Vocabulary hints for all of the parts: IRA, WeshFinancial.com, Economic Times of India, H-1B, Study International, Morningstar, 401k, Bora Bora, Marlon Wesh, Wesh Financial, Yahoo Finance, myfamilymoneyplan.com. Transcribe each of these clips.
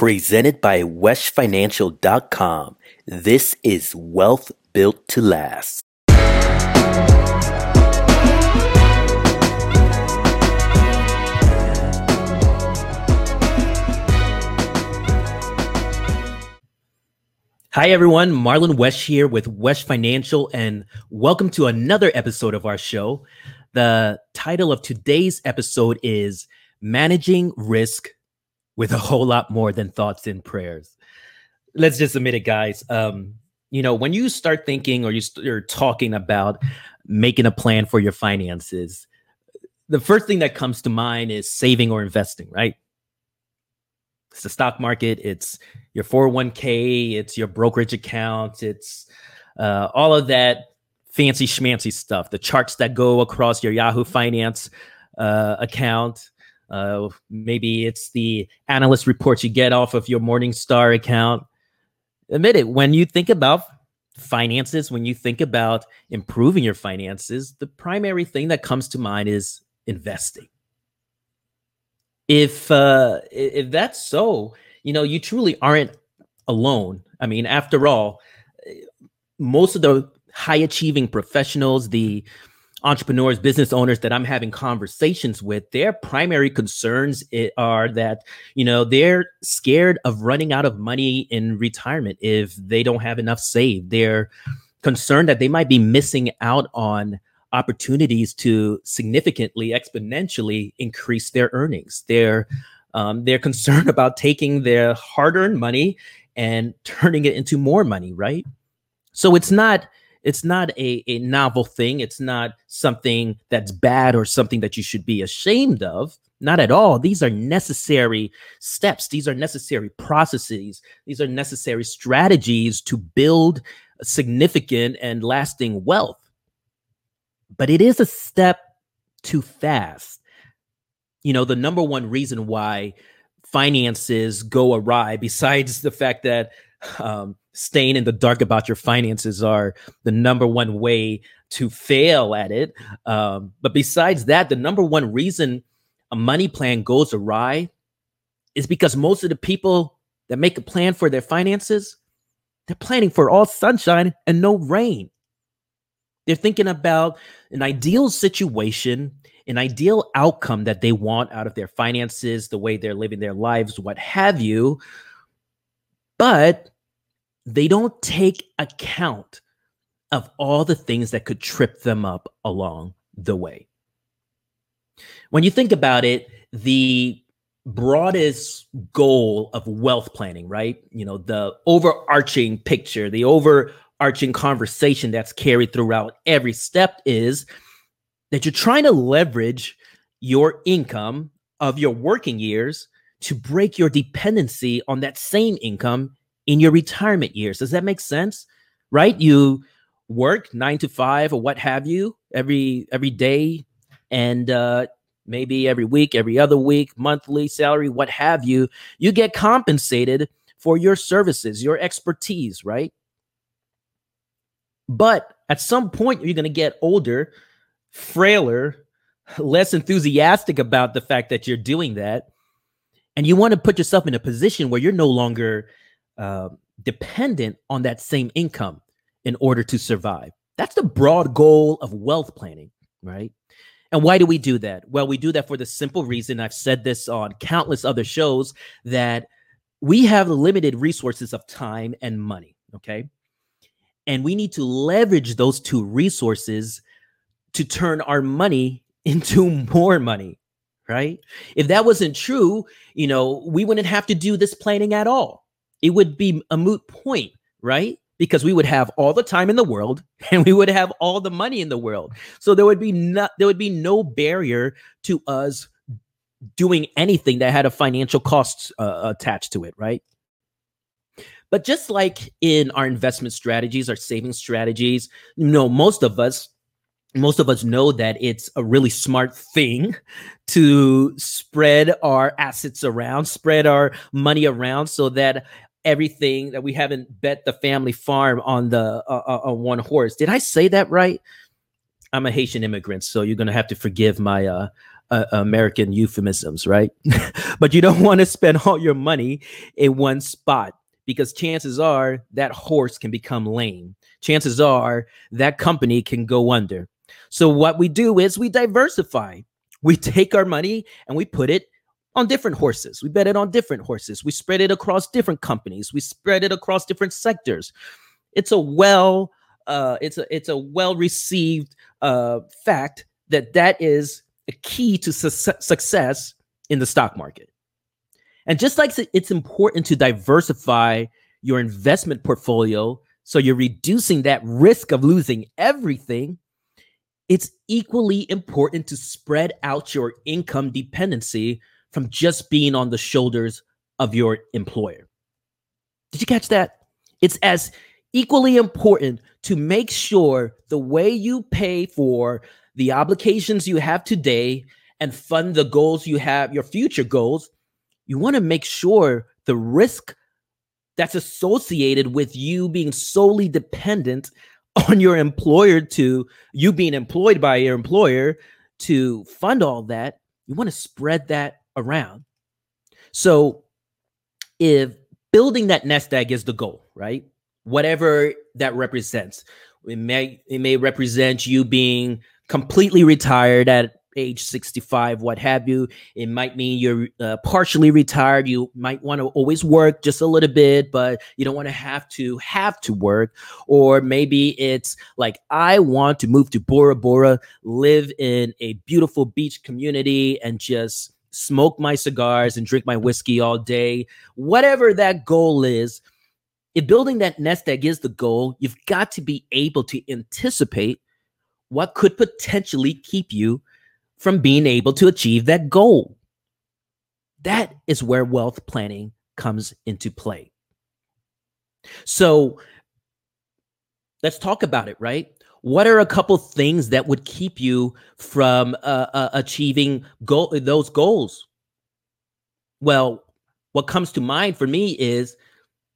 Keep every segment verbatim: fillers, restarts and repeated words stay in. Presented by Wesh Financial dot com. This is Wealth Built to Last. Hi everyone, Marlon Wesh here with Wesh Financial, and welcome to another episode of our show. The title of today's episode is Managing Risk with a Whole Lot More Than Thoughts and Prayers. Let's just admit it, guys. Um, you know, when you start thinking or you st- you're talking about making a plan for your finances, the first thing that comes to mind is saving or investing, right? It's the stock market, it's your four oh one k, it's your brokerage account, it's uh, all of that fancy schmancy stuff, the charts that go across your Yahoo Finance uh, account. Uh, maybe it's the analyst reports you get off of your Morningstar account. Admit it, when you think about finances, when you think about improving your finances, the primary thing that comes to mind is investing. If uh, if that's so, you know, you truly aren't alone. I mean, after all, most of the high-achieving professionals, the entrepreneurs, business owners that I'm having conversations with, their primary concerns are that, you know, they're scared of running out of money in retirement if they don't have enough saved. They're concerned that they might be missing out on opportunities to significantly, exponentially increase their earnings. They're um, they're concerned about taking their hard-earned money and turning it into more money, right? So it's not it's not a, a novel thing. It's not something that's bad or something that you should be ashamed of. Not at all. These are necessary steps. These are necessary processes. These are necessary strategies to build significant and lasting wealth. But it is a step too fast. You know, the number one reason why finances go awry, besides the fact that um, staying in the dark about your finances are the number one way to fail at it. Um, but besides that, the number one reason a money plan goes awry is because most of the people that make a plan for their finances, they're planning for all sunshine and no rain. They're thinking about an ideal situation, an ideal outcome that they want out of their finances, the way they're living their lives, what have you. But they don't take account of all the things that could trip them up along the way. When you think about it, the broadest goal of wealth planning, right? You know, the overarching picture, the over arching conversation that's carried throughout every step is that you're trying to leverage your income of your working years to break your dependency on that same income in your retirement years. Does that make sense? Right? You work nine to five or what have you every every day and uh, maybe every week, every other week, monthly salary, what have you. You get compensated for your services, your expertise, right? But at some point, you're going to get older, frailer, less enthusiastic about the fact that you're doing that. And you want to put yourself in a position where you're no longer uh, dependent on that same income in order to survive. That's the broad goal of wealth planning, right? And why do we do that? Well, we do that for the simple reason, I've said this on countless other shows, that we have limited resources of time and money, okay? And we need to leverage those two resources to turn our money into more money, right? If that wasn't true, you know, we wouldn't have to do this planning at all. It would be a moot point, right? Because we would have all the time in the world and we would have all the money in the world. So there would be no, there would be no barrier to us doing anything that had a financial cost uh, attached to it, right? But just like in our investment strategies, our saving strategies, you know, most of us, most of us know that it's a really smart thing to spread our assets around, spread our money around, so that everything that we haven't bet the family farm on the uh, on one horse. Did I say that right? I'm a Haitian immigrant, so you're gonna have to forgive my uh, uh, American euphemisms, right? But you don't want to spend all your money in one spot, because chances are that horse can become lame. Chances are that company can go under. So what we do is we diversify. We take our money and we put it on different horses. We bet it on different horses. We spread it across different companies. We spread it across different sectors. It's a well, uh, it's a it's a well-received uh, fact that that is a key to su- success in the stock market. And just like it's important to diversify your investment portfolio, so you're reducing that risk of losing everything, it's equally important to spread out your income dependency from just being on the shoulders of your employer. Did you catch that? It's as equally important to make sure the way you pay for the obligations you have today and fund the goals you have, your future goals, you want to make sure the risk that's associated with you being solely dependent on your employer to you being employed by your employer to fund all that, you want to spread that around. So if building that nest egg is the goal, right? Whatever that represents, it may, it may represent you being completely retired at age sixty-five, what have you. It might mean you're uh, partially retired. You might want to always work just a little bit, but you don't want to have to have to work. Or maybe it's like, I want to move to Bora Bora, live in a beautiful beach community and just smoke my cigars and drink my whiskey all day. Whatever that goal is, if building that nest egg is the goal, you've got to be able to anticipate what could potentially keep you from being able to achieve that goal. That is where wealth planning comes into play. So let's talk about it, right? What are a couple things that would keep you from uh, uh, achieving goal- those goals? Well, what comes to mind for me is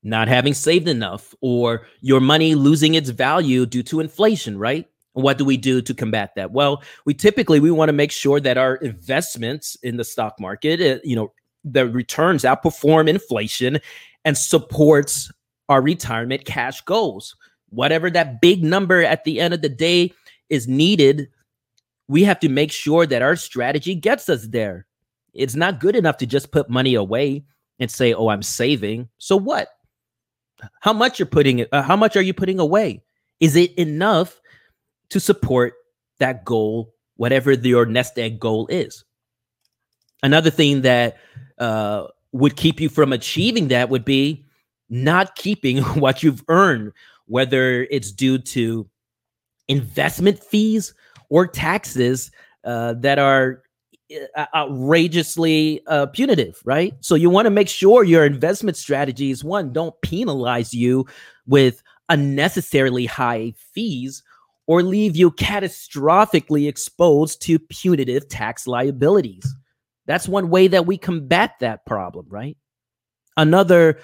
not having saved enough, or your money losing its value due to inflation, right? What do we do to combat that? Well, we typically, we want to make sure that our investments in the stock market, you know, the returns outperform inflation and supports our retirement cash goals. Whatever that big number at the end of the day is needed, we have to make sure that our strategy gets us there. It's not good enough to just put money away and say, oh, I'm saving. So what? How much you're putting, uh, how much are you putting away? Is it enough to support that goal, whatever your nest egg goal is? Another thing that uh, would keep you from achieving that would be not keeping what you've earned, whether it's due to investment fees or taxes uh, that are outrageously uh, punitive, right? So you want to make sure your investment strategies, one, don't penalize you with unnecessarily high fees or leave you catastrophically exposed to punitive tax liabilities. That's one way that we combat that problem, right? Another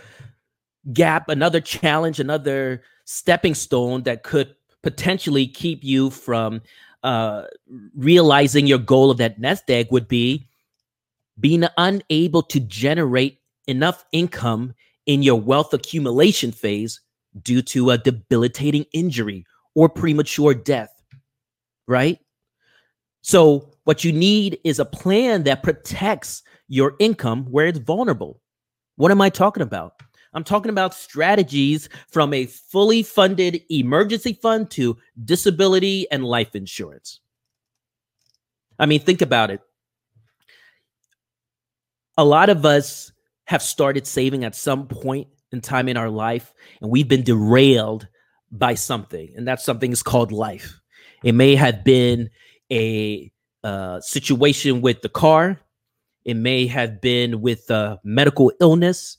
gap, another challenge, another stepping stone that could potentially keep you from uh, realizing your goal of that nest egg would be being unable to generate enough income in your wealth accumulation phase due to a debilitating injury or premature death, right? So what you need is a plan that protects your income where it's vulnerable. What am I talking about? I'm talking about strategies from a fully funded emergency fund to disability and life insurance. I mean, think about it. A lot of us have started saving at some point in time in our life, and we've been derailed by something, and that something is called life. It may have been a uh, situation with the car. It may have been with a medical illness.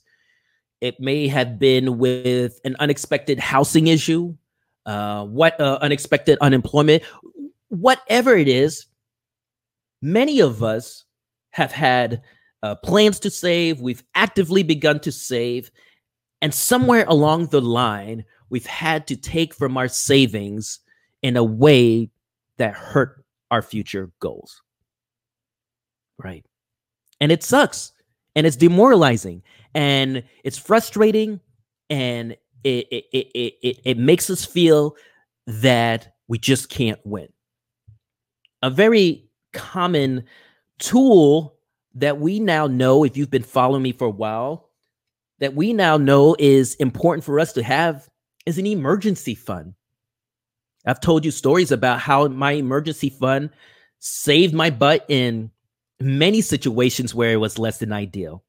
It may have been with an unexpected housing issue, uh, what uh, unexpected unemployment, whatever it is. Many of us have had uh, plans to save. We've actively begun to save. And somewhere along the line, we've had to take from our savings in a way that hurt our future goals. right? And it sucks, and it's demoralizing, and it's frustrating, and it it it it, it makes us feel that we just can't win. A very common tool that we now know, if you've been following me for a while, that we now know is important for us to have is an emergency fund. I've told you stories about how my emergency fund saved my butt in many situations where it was less than ideal.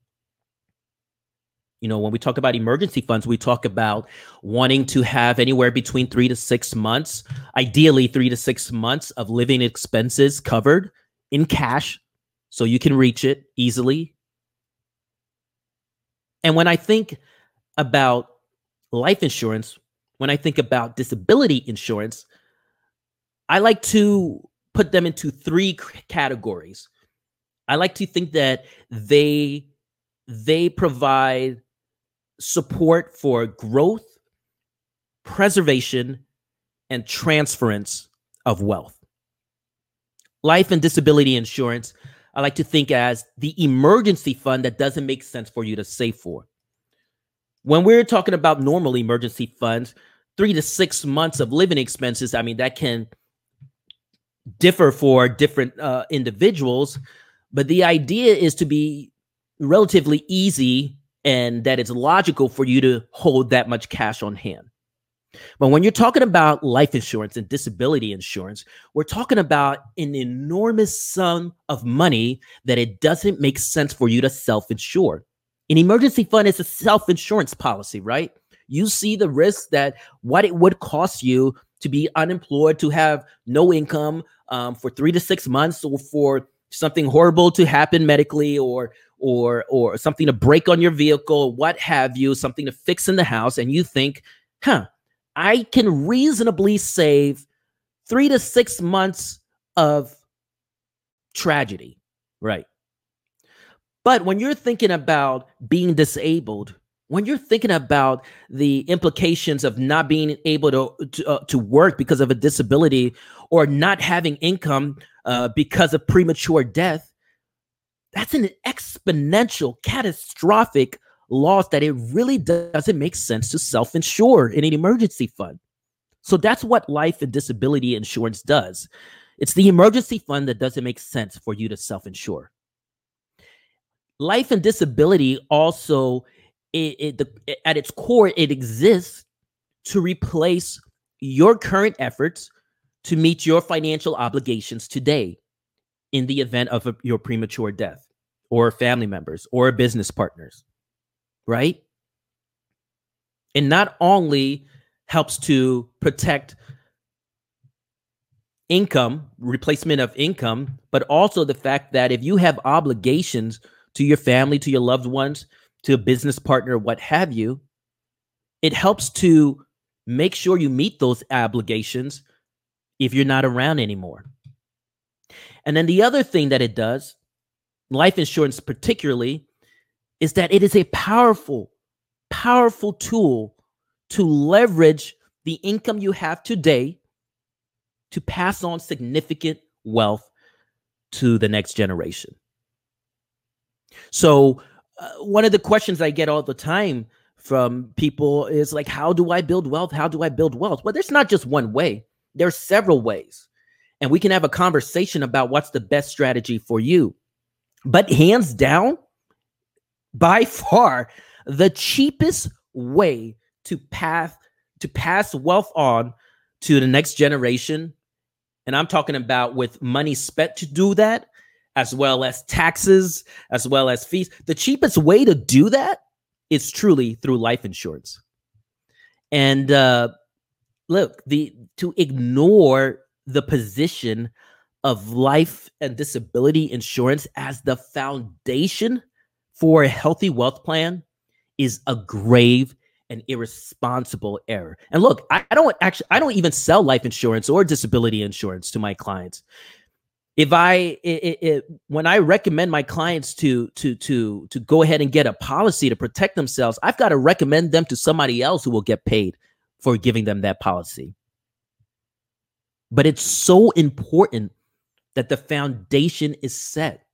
You know, when we talk about emergency funds, we talk about wanting to have anywhere between three to six months, ideally three to six months of living expenses covered in cash so you can reach it easily. And when I think about life insurance, when I think about disability insurance, I like to put them into three categories. I like to think that they they provide support for growth, preservation, and transference of wealth. Life and disability insurance, I like to think as the emergency fund that doesn't make sense for you to save for. When we're talking about normal emergency funds, three to six months of living expenses, I mean, that can differ for different uh, individuals, but the idea is to be relatively easy and that it's logical for you to hold that much cash on hand. But when you're talking about life insurance and disability insurance, we're talking about an enormous sum of money that it doesn't make sense for you to self-insure. An emergency fund is a self-insurance policy, right? You see the risk that what it would cost you to be unemployed, to have no income um, for three to six months or for something horrible to happen medically or or or something to break on your vehicle, what have you, something to fix in the house, and you think, huh, I can reasonably save three to six months of tragedy, right? But when you're thinking about being disabled, when you're thinking about the implications of not being able to to, uh, to work because of a disability or not having income uh, because of premature death, that's an exponential, catastrophic loss that it really doesn't make sense to self-insure in an emergency fund. So that's what life and disability insurance does. It's the emergency fund that doesn't make sense for you to self-insure. Life and disability also, it, it, the, it, at its core, it exists to replace your current efforts to meet your financial obligations today in the event of a, your premature death or family members or business partners, right? And not only helps to protect income, replacement of income, but also the fact that if you have obligations to your family, to your loved ones, to a business partner, what have you, it helps to make sure you meet those obligations if you're not around anymore. And then the other thing that it does, life insurance particularly, is that it is a powerful, powerful tool to leverage the income you have today to pass on significant wealth to the next generation. So uh, one of the questions I get all the time from people is like, how do I build wealth? How do I build wealth? Well, there's not just one way. There are several ways. And we can have a conversation about what's the best strategy for you. But hands down, by far, the cheapest way to pass, to pass wealth on to the next generation, and I'm talking about with money spent to do that, as well as taxes, as well as fees. The cheapest way to do that is truly through life insurance. And uh, look, the to ignore the position of life and disability insurance as the foundation for a healthy wealth plan is a grave and irresponsible error. And look, I, I don't actually, I don't even sell life insurance or disability insurance to my clients. If I, it, it, when I recommend my clients to, to, to, to go ahead and get a policy to protect themselves, I've got to recommend them to somebody else who will get paid for giving them that policy. But it's so important that the foundation is set.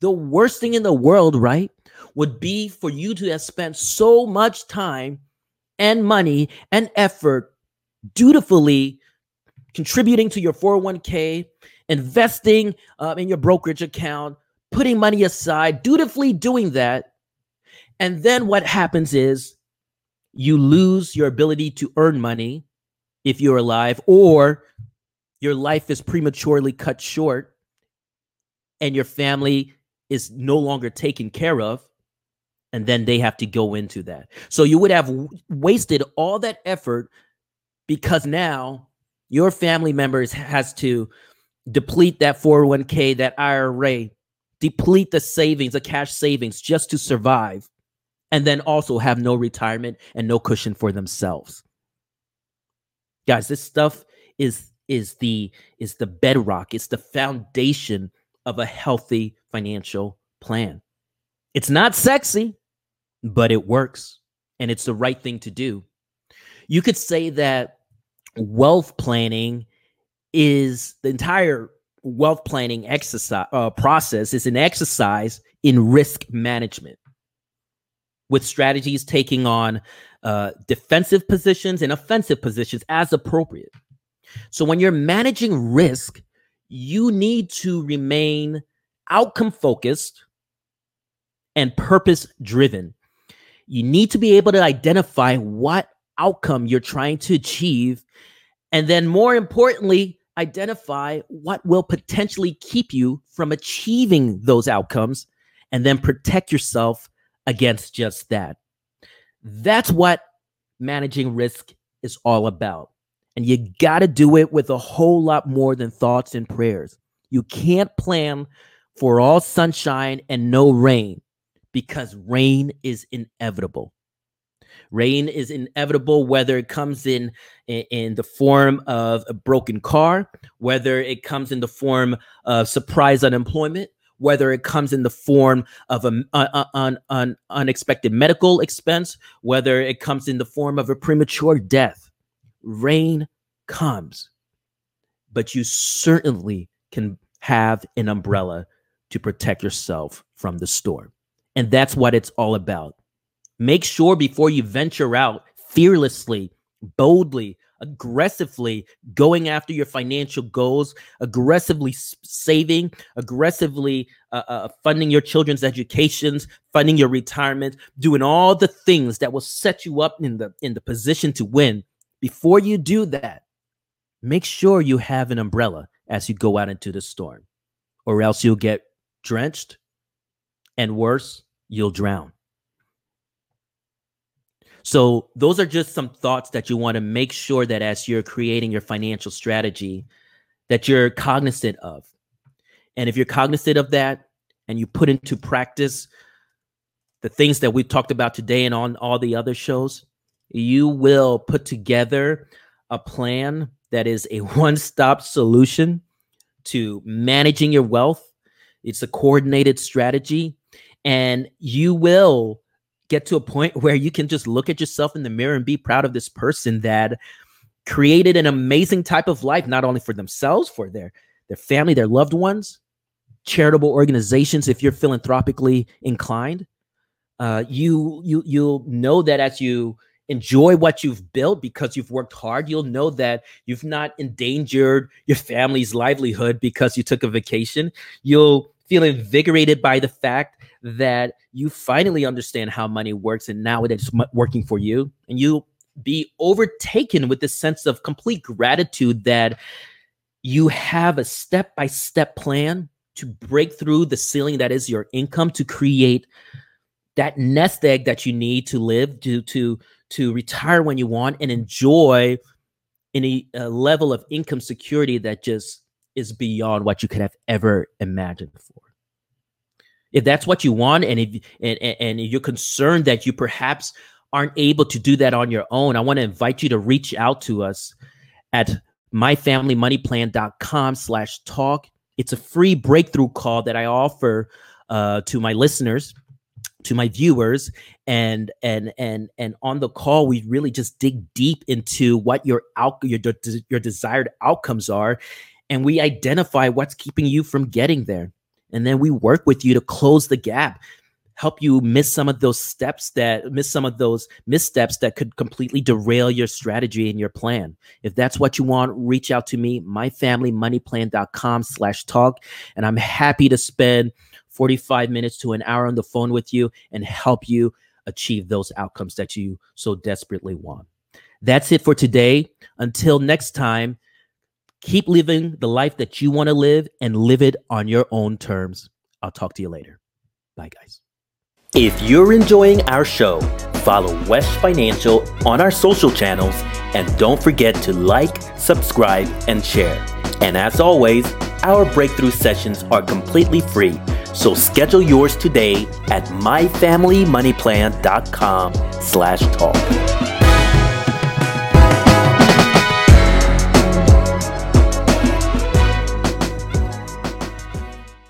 The worst thing in the world, right, would be for you to have spent so much time and money and effort dutifully contributing to your four oh one k, investing uh, in your brokerage account, putting money aside, dutifully doing that. And then what happens is you lose your ability to earn money if you're alive, or your life is prematurely cut short and your family is no longer taken care of, and then they have to go into that. So you would have w- wasted all that effort because now your family members has to deplete that four oh one k, that I R A, deplete the savings, the cash savings, just to survive, and then also have no retirement and no cushion for themselves. Guys, this stuff is is the is the bedrock. It's the foundation of a healthy financial plan. It's not sexy, but it works, and it's the right thing to do. You could say that wealth planning is the entire wealth planning exercise uh, process is an exercise in risk management, with strategies taking on uh, defensive positions and offensive positions as appropriate. So when you're managing risk, you need to remain outcome-focused and purpose-driven. You need to be able to identify what outcome you're trying to achieve, and then more importantly, identify what will potentially keep you from achieving those outcomes, and then protect yourself against just that. That's what managing risk is all about. And you got to do it with a whole lot more than thoughts and prayers. You can't plan for all sunshine and no rain, because rain is inevitable. Rain is inevitable, whether it comes in, in, in the form of a broken car, whether it comes in the form of surprise unemployment, whether it comes in the form of an un, un, unexpected medical expense, whether it comes in the form of a premature death. Rain comes, but you certainly can have an umbrella to protect yourself from the storm. And that's what it's all about. Make sure before you venture out fearlessly, boldly, aggressively going after your financial goals, aggressively saving, aggressively uh, uh, funding your children's educations, funding your retirement, doing all the things that will set you up in the in the position to win. Before you do that, make sure you have an umbrella as you go out into the storm, or else you'll get drenched, and worse, you'll drown. So those are just some thoughts that you want to make sure that as you're creating your financial strategy, that you're cognizant of. And if you're cognizant of that and you put into practice the things that we've talked about today and on all the other shows, you will put together a plan that is a one-stop solution to managing your wealth. It's a coordinated strategy, and you will get to a point where you can just look at yourself in the mirror and be proud of this person that created an amazing type of life, not only for themselves, for their, their family, their loved ones, charitable organizations. If you're philanthropically inclined, uh, you, you, you'll know that as you enjoy what you've built because you've worked hard, you'll know that you've not endangered your family's livelihood because you took a vacation. You'll feel invigorated by the fact that you finally understand how money works and now it's working for you. And you'll be overtaken with this sense of complete gratitude that you have a step-by-step plan to break through the ceiling that is your income, to create that nest egg that you need to live, to, to, to retire when you want, and enjoy any uh, level of income security that just is beyond what you could have ever imagined before. If that's what you want, and if and, and you're concerned that you perhaps aren't able to do that on your own, I want to invite you to reach out to us at my family money plan dot com slash talk. It's a free breakthrough call that I offer uh, to my listeners, to my viewers, and and and and on the call we really just dig deep into what your out your your desired outcomes are. And we identify what's keeping you from getting there. And then we work with you to close the gap, help you miss some of those steps that miss some of those missteps that could completely derail your strategy and your plan. If that's what you want, reach out to me, my family money plan dot com slash talk. And I'm happy to spend forty-five minutes to an hour on the phone with you and help you achieve those outcomes that you so desperately want. That's it for today. Until next time, keep living the life that you want to live and live it on your own terms. I'll talk to you later. Bye, guys. If you're enjoying our show, follow Wesh Financial on our social channels and don't forget to like, subscribe, and share. And as always, our breakthrough sessions are completely free, so schedule yours today at my family money plan dot com slash talk.